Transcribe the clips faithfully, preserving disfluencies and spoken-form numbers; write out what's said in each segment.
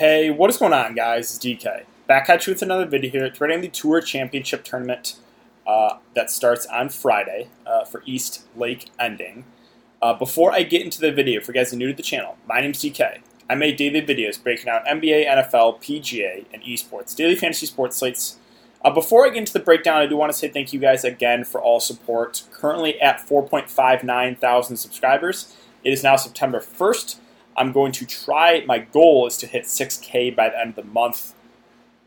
Hey, what is going on, guys? It's D K. Back at you with another video here. It's regarding the Tour Championship tournament uh, that starts on Friday uh, for East Lake ending. Uh, before I get into the video, for you guys who are new to the channel, my name's D K. I make daily videos breaking down N B A, N F L, P G A, and esports, daily fantasy sports slates. Uh, before I get into the breakdown, I do want to say thank you guys again for all support. Currently at four point five nine thousand subscribers. It is now September first. I'm going to try, my goal is to hit six K by the end of the month.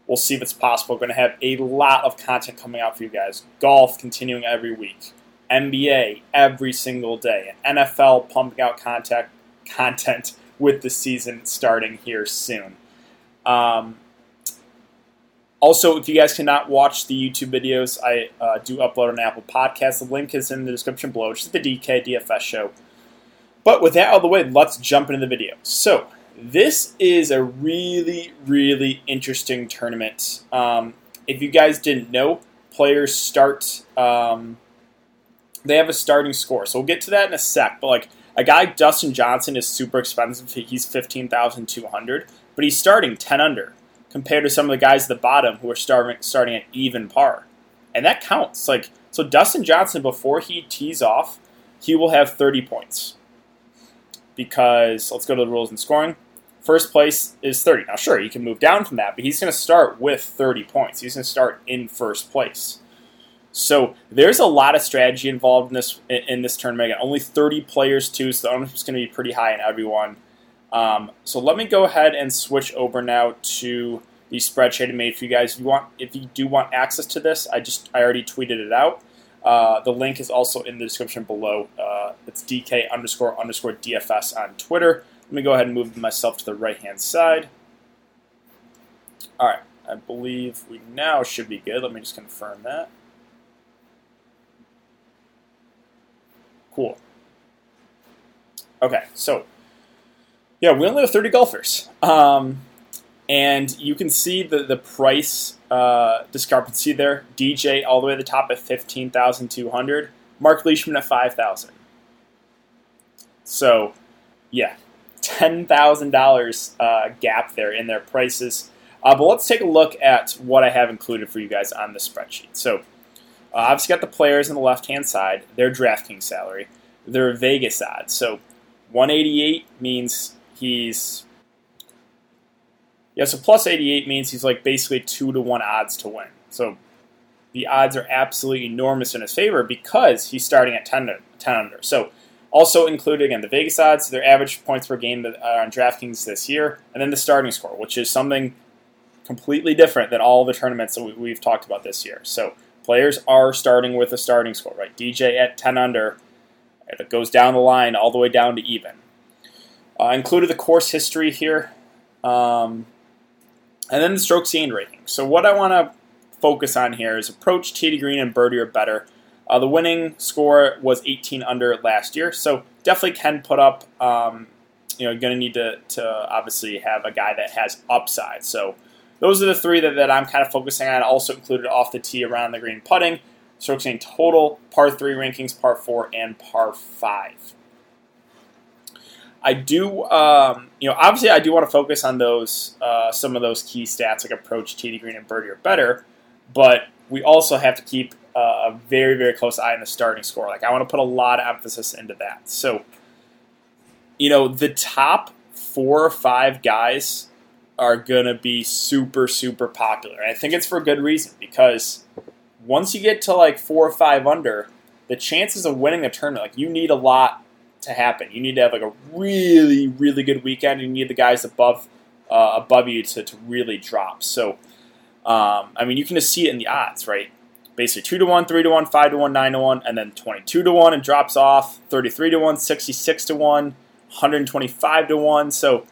We'll see if it's possible. We're going to have a lot of content coming out for you guys. Golf continuing every week. N B A every single day. And N F L pumping out contact, content with the season starting here soon. Um, also, if you guys cannot watch the YouTube videos, I uh, do upload on Apple Podcasts. The link is in the description below. It's the D K D F S Show. But with that out of the way, let's jump into the video. So this is a really, really interesting tournament. Um, if you guys didn't know, players start, um, they have a starting score. So we'll get to that in a sec. But like a guy, Dustin Johnson, is super expensive. He's fifteen thousand two hundred, but he's starting ten under compared to some of the guys at the bottom who are starting, starting at even par. And that counts. Like, so Dustin Johnson, before he tees off, he will have thirty points. Because let's go to the rules and scoring. First place is thirty. Now, sure, you can move down from that, but he's going to start with thirty points. He's going to start in first place. So there's a lot of strategy involved in this in this tournament. Again, only thirty players, too, so the ownership's going to be pretty high in everyone. Um, so let me go ahead and switch over now to the spreadsheet I made for you guys. If you want, if you do want access to this, I just I already tweeted it out. Uh, the link is also in the description below. Uh, it's DK underscore underscore DFS on Twitter. Let me go ahead and move myself to the right-hand side. All right. I believe we now should be good. Let me just confirm that. Cool. Okay. So, yeah, we only have thirty golfers. Um, and you can see the, the price Uh, discrepancy there. D J all the way to the top at fifteen thousand two hundred. Mark Leishman at five thousand. So, yeah, ten thousand dollars uh, gap there in their prices. Uh, but let's take a look at what I have included for you guys on the spreadsheet. So, uh, I've got the players on the left-hand side, their DraftKings salary, their Vegas odds. So, one eighty-eight means he's... Yeah, so plus eighty-eight means he's like basically two to one odds to win. So the odds are absolutely enormous in his favor because he's starting at ten under. So also included, again, the Vegas odds, their average points per game on DraftKings this year, and then the starting score, which is something completely different than all the tournaments that we've talked about this year. So players are starting with a starting score, right? D J at ten under, it goes down the line all the way down to even. Uh, included the course history here. Um... And then the strokes gained rating. So what I want to focus on here is approach, tee to green, and birdie or better. Uh, the winning score was eighteen under last year, so definitely can put up. Um, you know, you're going to need to to obviously have a guy that has upside. So those are the three that, that I'm kind of focusing on. Also included off the tee, around the green, putting, strokes gained total, par three rankings, par four, and par five. I do, um, you know, obviously I do want to focus on those, uh, some of those key stats like approach, tee to green, and birdie or better, but we also have to keep uh, a very, very close eye on the starting score. Like I want to put a lot of emphasis into that. So, you know, the top four or five guys are going to be super, super popular. And I think it's for good reason because once you get to like four or five under, the chances of winning the tournament, like you need a lot to happen. You need to have like a really, really good weekend. You need the guys above uh, above you to, to really drop. So, um, I mean, you can just see it in the odds, right? Basically two to one, three to one, five to one, nine to one, and then twenty-two to one and drops off, thirty-three to one, sixty-six to one, one twenty-five to one. So,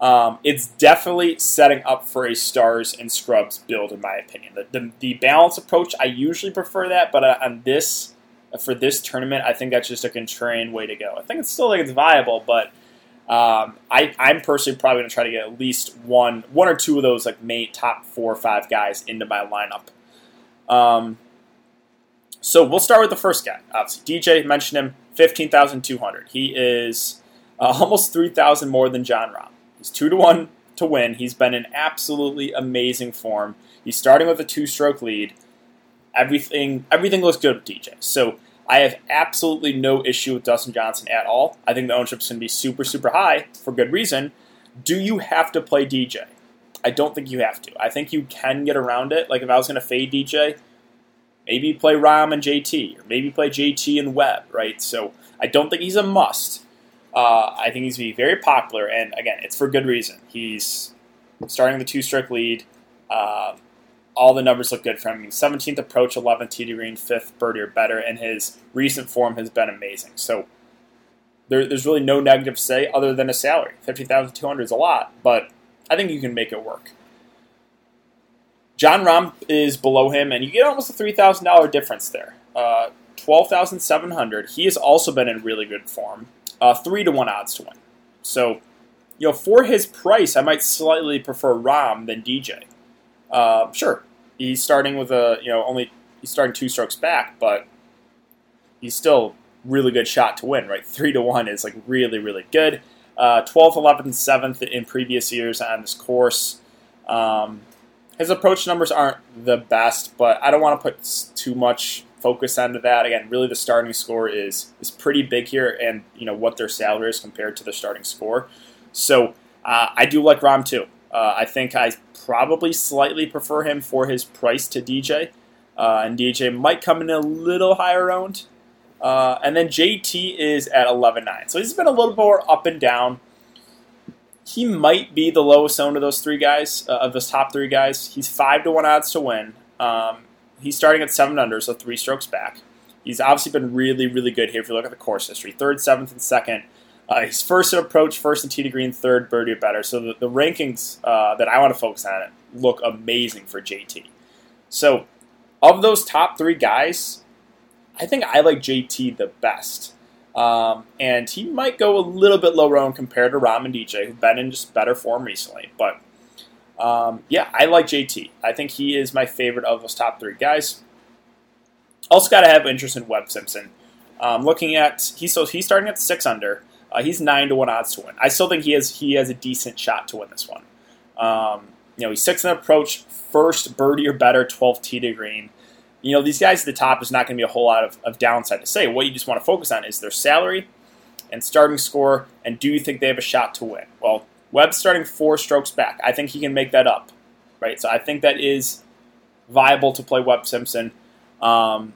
um, it's definitely setting up for a stars and scrubs build, in my opinion. The, the, the balance approach, I usually prefer that, but on this For this tournament, I think that's just a contrarian way to go. I think it's still like it's viable, but um, I, I'm personally probably going to try to get at least one, one or two of those like main top four or five guys into my lineup. Um, so we'll start with the first guy. Obviously, D J, mentioned him, fifteen thousand two hundred. He is uh, almost three thousand more than Jon Rahm. He's two to one, to win. He's been in absolutely amazing form. He's starting with a two-stroke lead. Everything everything looks good with D J. So I have absolutely no issue with Dustin Johnson at all. I think the ownership's going to be super, super high for good reason. Do you have to play D J? I don't think you have to. I think you can get around it. Like if I was going to fade D J, maybe play Rahm and J T, or maybe play J T and Webb, right? So I don't think he's a must. Uh, I think he's going to be very popular, and again, it's for good reason. He's starting the two-stroke lead. Uh, all the numbers look good for him. seventeenth approach, eleventh T D green, fifth birdie or better, and his recent form has been amazing. So there, there's really no negative to say other than a salary. fifty thousand two hundred dollars is a lot, but I think you can make it work. Jon Rahm is below him, and you get almost a three thousand dollars difference there. Uh, twelve thousand seven hundred dollars. He has also been in really good form. Uh, three to one odds to win. So, you know, for his price, I might slightly prefer Rahm than D J. Uh, sure, he's starting with a, you know, only he's starting two strokes back, but he's still really good shot to win, right? Three to one is like really, really good. Uh, twelfth, eleventh, and seventh in previous years on this course. Um, his approach numbers aren't the best, but I don't want to put too much focus onto that. Again, really the starting score is is pretty big here, and you know what their salary is compared to their starting score. So uh, I do like Rahm too. Uh, I think I probably slightly prefer him for his price to D J, uh, and D J might come in a little higher owned. Uh, and then J T is at eleven nine, so he's been a little more up and down. He might be the lowest owned of those three guys, uh, of those top three guys. He's five to one odds to win. Um, He's starting at seven under, so three strokes back. He's obviously been really, really good here if you look at the course history. Third, seventh, and second. Uh, he's first in approach, first in tee to green, third, birdie or better. So the, the rankings uh, that I want to focus on it look amazing for J T. So of those top three guys, I think I like J T the best. Um, and he might go a little bit lower on compared to Rahm and D J, who've been in just better form recently, but... Um, yeah, I like J T. I think he is my favorite of those top three guys. Also got to have interest in Webb Simpson. Um, looking at, he's, so he's starting at six under. Uh, he's nine to one odds to win. I still think he has he has a decent shot to win this one. Um, you know, he's six in approach, first birdie or better, twelfth tee to green. You know, these guys at the top, there's not going to be a whole lot of, of downside to say. What you just want to focus on is their salary and starting score, and do you think they have a shot to win? Well, Webb's starting four strokes back. I think he can make that up, right? So I think that is viable to play Webb Simpson. Um,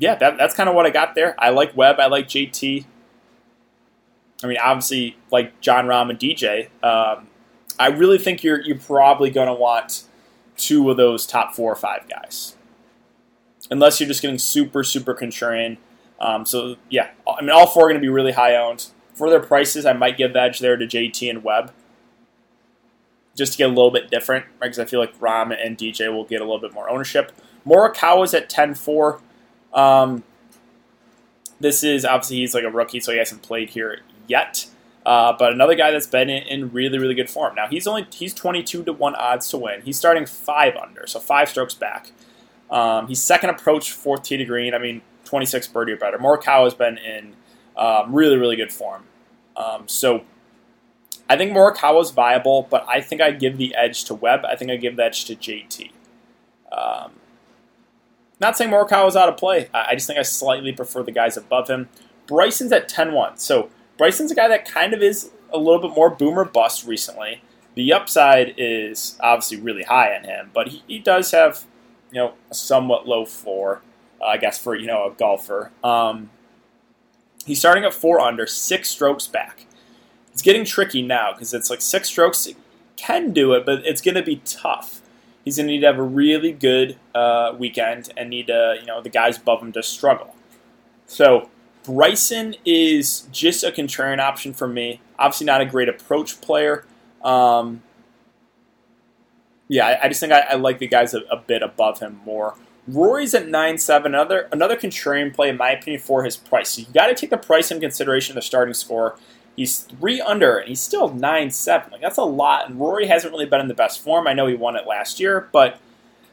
yeah, that, that's kind of what I got there. I like Webb. I like J T. I mean, obviously, like Jon Rahm and D J. Um, I really think you're you're probably going to want two of those top four or five guys, unless you're just getting super super contrarian. Um, so yeah, I mean, all four are going to be really high owned. For their prices, I might give the edge there to J T and Webb just to get a little bit different, right? Because I feel like Rahm and D J will get a little bit more ownership. Morikawa's at ten four. Um, this is, obviously, he's like a rookie, so he hasn't played here yet. Uh, but another guy that's been in, in really, really good form. Now, he's only he's twenty-two to one odds to win. He's starting five under, so five strokes back. Um, he's second approach, fourth tee to green. I mean, twenty-six birdie or better. Morikawa's been in... Um, really, really good form. Um, so I think Morikawa's viable, but I think I give the edge to Webb. I think I give the edge to J T. Um, not saying Morikawa's out of play. I, I just think I slightly prefer the guys above him. Bryson's at ten one. So Bryson's a guy that kind of is a little bit more boom or bust recently. The upside is obviously really high on him, but he, he does have, you know, a somewhat low floor, uh, I guess, for, you know, a golfer. Um, He's starting at four under, six strokes back. It's getting tricky now because it's like six strokes can do it, but it's going to be tough. He's going to need to have a really good uh, weekend and need to, you know, the guys above him to struggle. So Bryson is just a contrarian option for me. Obviously not a great approach player. Um, yeah, I, I just think I, I like the guys a, a bit above him more. Rory's at nine seven, another another contrarian play, in my opinion, for his price. So you got to take the price into consideration, the starting score. He's three under, and he's still nine seven. Like, that's a lot, and Rory hasn't really been in the best form. I know he won it last year, but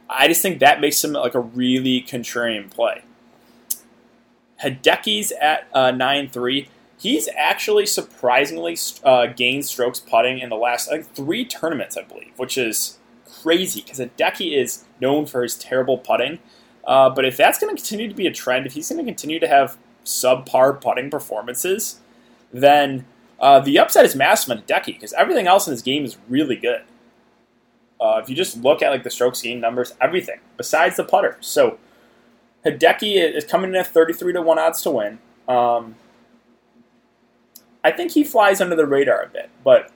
I just think that makes him like a really contrarian play. Hideki's at uh, nine three. He's actually surprisingly uh, gained strokes putting in the last I think, three tournaments, I believe, which is crazy because Hideki is known for his terrible putting. Uh, but if that's going to continue to be a trend, if he's going to continue to have subpar putting performances, then uh, the upside is massive on Hideki because everything else in his game is really good. Uh, if you just look at like the strokes gained numbers, everything besides the putter. So Hideki is coming in at thirty-three to one odds to win. Um, I think he flies under the radar a bit, but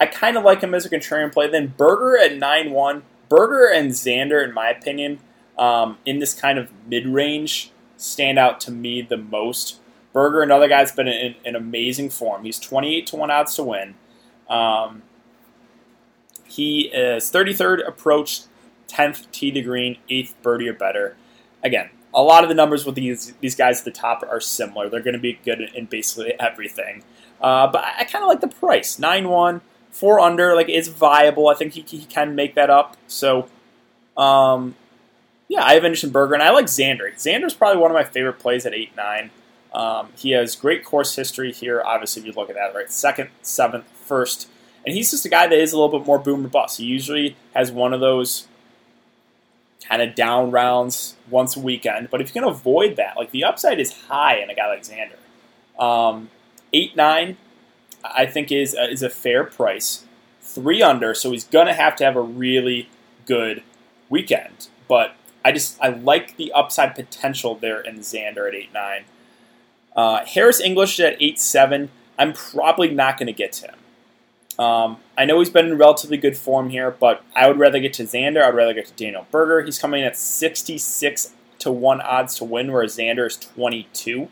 I kind of like him as a contrarian play. Then Berger at nine one. Berger and Xander, in my opinion, um, in this kind of mid-range, stand out to me the most. Berger, another guy that's been in, in amazing form. He's twenty-eight to one odds to win. Um, he is thirty-third approach, tenth tee to green, eighth birdie or better. Again, a lot of the numbers with these these guys at the top are similar. They're going to be good in basically everything. Uh, but I, I kind of like the price. nine one, four under, like, is viable. I think he, he can make that up. So, um, yeah, I have interest in Berger, and I like Xander. Xander's probably one of my favorite plays at eight nine. Um, he has great course history here. Obviously, if you look at that, right? Second, seventh, first. And he's just a guy that is a little bit more boom or bust. He usually has one of those kind of down rounds once a weekend. But if you can avoid that, like the upside is high in a guy like Xander. Um, eight nine, I think, is a, is a fair price. three under, so he's going to have to have a really good weekend. But I just I like the upside potential there in Xander at eight nine. Uh, Harris English at eight seven. I'm probably not going to get to him. Um, I know he's been in relatively good form here, but I would rather get to Xander. I'd rather get to Daniel Berger. He's coming in at sixty-six to one odds to win, whereas Xander is twenty-two.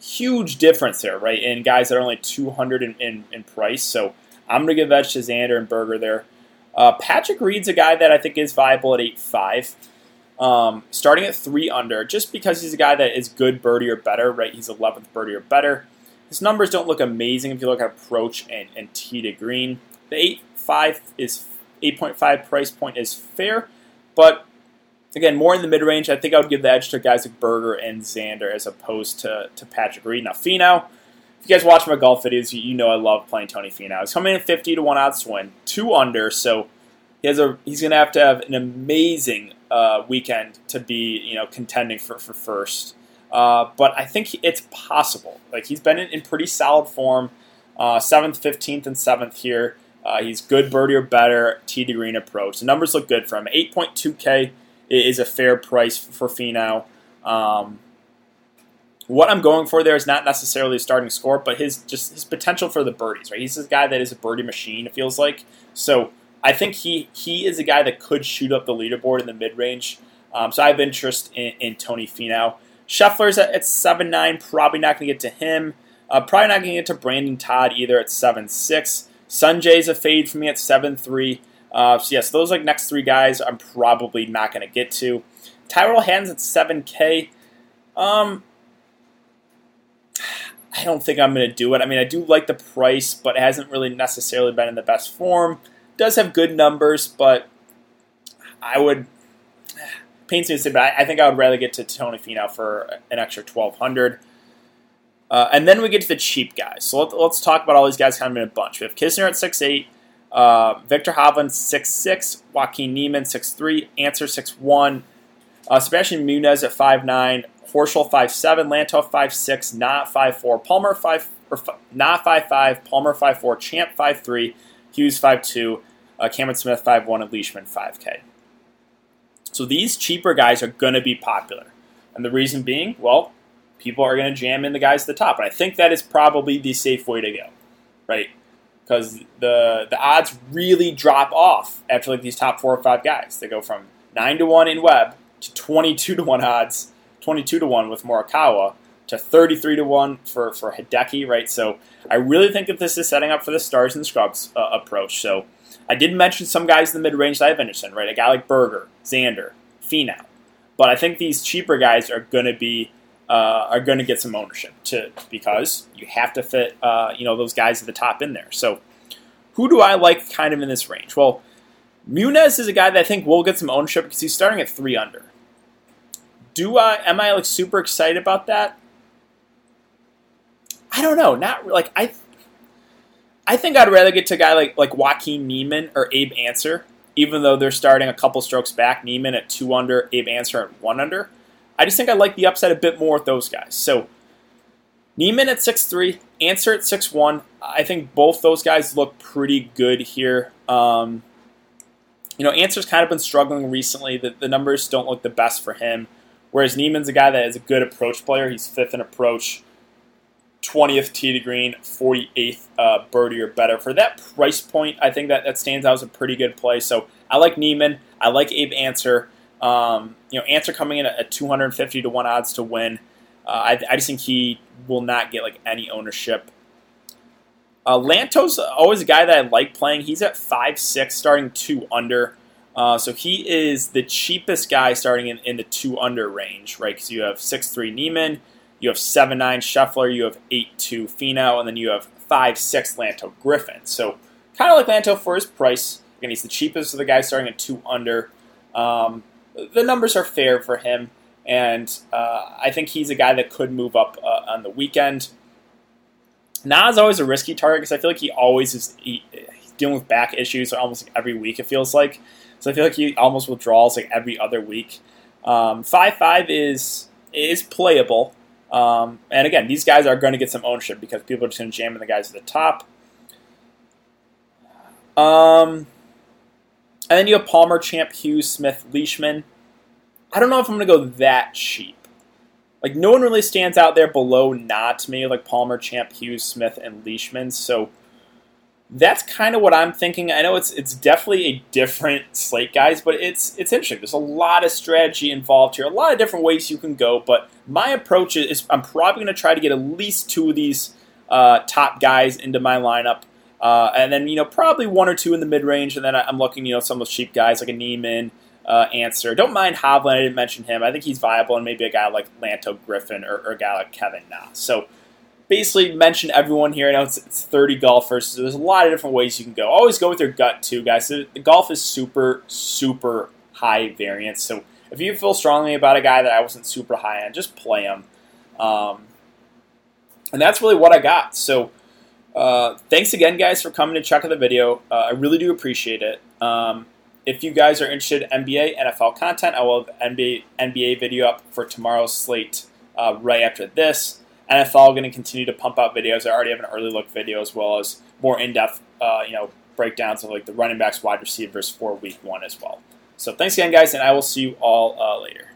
Huge difference there, right? In guys that are only two hundred in, in, in price. So I'm going to give edge to Xander and Berger there. Uh, Patrick Reed's a guy that I think is viable at eight five. Um, starting at three under, just because he's a guy that is good birdie or better, right? He's eleventh birdie or better. His numbers don't look amazing if you look at approach and, and tee to green. The eight point five is eight point five price point is fair, but again, more in the mid-range. I think I would give the edge to guys like Berger and Xander as opposed to, to Patrick Reed. Now, Finau, if you guys watch my golf videos, you know I love playing Tony Finau. He's coming in at fifty to one odds to win, two under, so he has a he's going to have to have an amazing uh, weekend to be, you know, contending for, for first. Uh, but I think it's possible. Like, he's been in, in pretty solid form, uh, seventh, fifteenth, and seventh here. Uh, he's good birdie or better, tee to green approach. The numbers look good for him. eight point two K is a fair price for Finau. Um, what I'm going for there is not necessarily a starting score, but his just his potential for the birdies, right? He's this guy that is a birdie machine, it feels like. So I think he, he is a guy that could shoot up the leaderboard in the mid-range. Um, so I have interest in, in Tony Finau. Scheffler's at seven nine, probably not going to get to him. Uh, probably not going to get to Brandon Todd either at seven six. Sunjay's a fade for me at seven three. Uh, so, yes, yeah, so those like next three guys I'm probably not going to get to. Tyrell Hatton's at seven K. Um, I don't think I'm going to do it. I mean, I do like the price, but it hasn't really necessarily been in the best form. Does have good numbers, but I would... pains me to say, but I, I think I would rather get to Tony Finau for an extra twelve hundred. Uh, and then we get to the cheap guys. So let, let's talk about all these guys kind of in a bunch. We have Kisner at six eight, uh, Victor Hovland six six, Joaquin Niemann six three, Ancer six one, uh, Sebastián Muñoz at five nine, Horschel five seven, Lanto five six, Na five four, Palmer five or Na five five, Palmer five four, Champ five three, Hughes five two, uh, Cameron Smith five one, and Leishman five K. So these cheaper guys are going to be popular. And the reason being, well, people are going to jam in the guys at the top. And I think that is probably the safe way to go, right? Because the the odds really drop off after like these top four or five guys. They go from nine to one in Webb to twenty-two to one odds, twenty-two to one with Morikawa, to thirty-three to one for, for Hideki, right? So I really think that this is setting up for the stars and scrubs uh, approach. So I did mention some guys in the mid-range that I have interest in, right? A guy like Berger, Xander, Finau. But I think these cheaper guys are going to be uh, are going to get some ownership to because you have to fit uh, you know those guys at the top in there. So who do I like kind of in this range? Well, Muñoz is a guy that I think will get some ownership because he's starting at three under. Do I am I like super excited about that? I I don't know. Not like I. I think I'd rather get to a guy like like Joaquin Niemann or Abe Ancer, even though they're starting a couple strokes back. Niemann at two under, Abe Ancer at one under. I just think I like the upside a bit more with those guys. So Niemann at six three, Ancer at six one. I think both those guys look pretty good here. Um, you know, Ancer's kind of been struggling recently. The, the numbers don't look the best for him, whereas Niemann's a guy that is a good approach player. He's fifth in approach, twentieth tee to green, forty-eighth uh, birdie or better. For that price point, I think that, that stands out as a pretty good play. So I like Niemann. I like Abe Ancer. Um, you know, Ancer coming in at two hundred fifty to one odds to win. Uh, I, I just think he will not get like any ownership. Uh, Lanto's always a guy that I like playing. He's at five six, starting two under. Uh, so he is the cheapest guy starting in, in the two under range, right? Because you have six three Niemann, you have seven nine Scheffler, you have eight two Finau, and then you have five six Lanto Griffin. So kind of like Lanto for his price. Again, he's the cheapest of the guys starting at two under. Um, the numbers are fair for him. And uh, I think he's a guy that could move up uh, on the weekend. Na is always a risky target because I feel like he always is he, he's dealing with back issues almost like every week, it feels like. So I feel like he almost withdraws like every other week. Um, five five is is playable. Um, and again, these guys are going to get some ownership because people are just going to jam in the guys at the top. Um, and then you have Palmer, Champ, Hughes, Smith, Leishman. I don't know if I'm going to go that cheap. Like, no one really stands out there below not to me, like Palmer, Champ, Hughes, Smith, and Leishman. So that's kind of what I'm thinking. I know it's it's definitely a different slate, guys, but it's it's interesting. There's a lot of strategy involved here, a lot of different ways you can go. But my approach is I'm probably going to try to get at least two of these uh, top guys into my lineup. Uh, and then, you know, probably one or two in the mid-range. And then I'm looking, you know, some of those cheap guys like a Niemann, Uh, Ancer. Don't mind Hovland. I didn't mention him. I think he's viable, and maybe a guy like Lanto Griffin or, or a guy like Kevin Na. So basically mention everyone here. I know it's, it's thirty golfers, so there's a lot of different ways you can go. Always go with your gut too, guys. So the golf is super, super high variance. So if you feel strongly about a guy that I wasn't super high on, just play him. Um, and that's really what I got. So uh, thanks again, guys, for coming to check out the video. Uh, I really do appreciate it. Um, If you guys are interested in N B A, N F L content, I will have N B A, N B A video up for tomorrow's slate uh, right after this. N F L going to continue to pump out videos. I already have an early look video as well as more in-depth uh, you know, breakdowns of like the running backs, wide receivers for week one as well. So thanks again, guys, and I will see you all uh, later.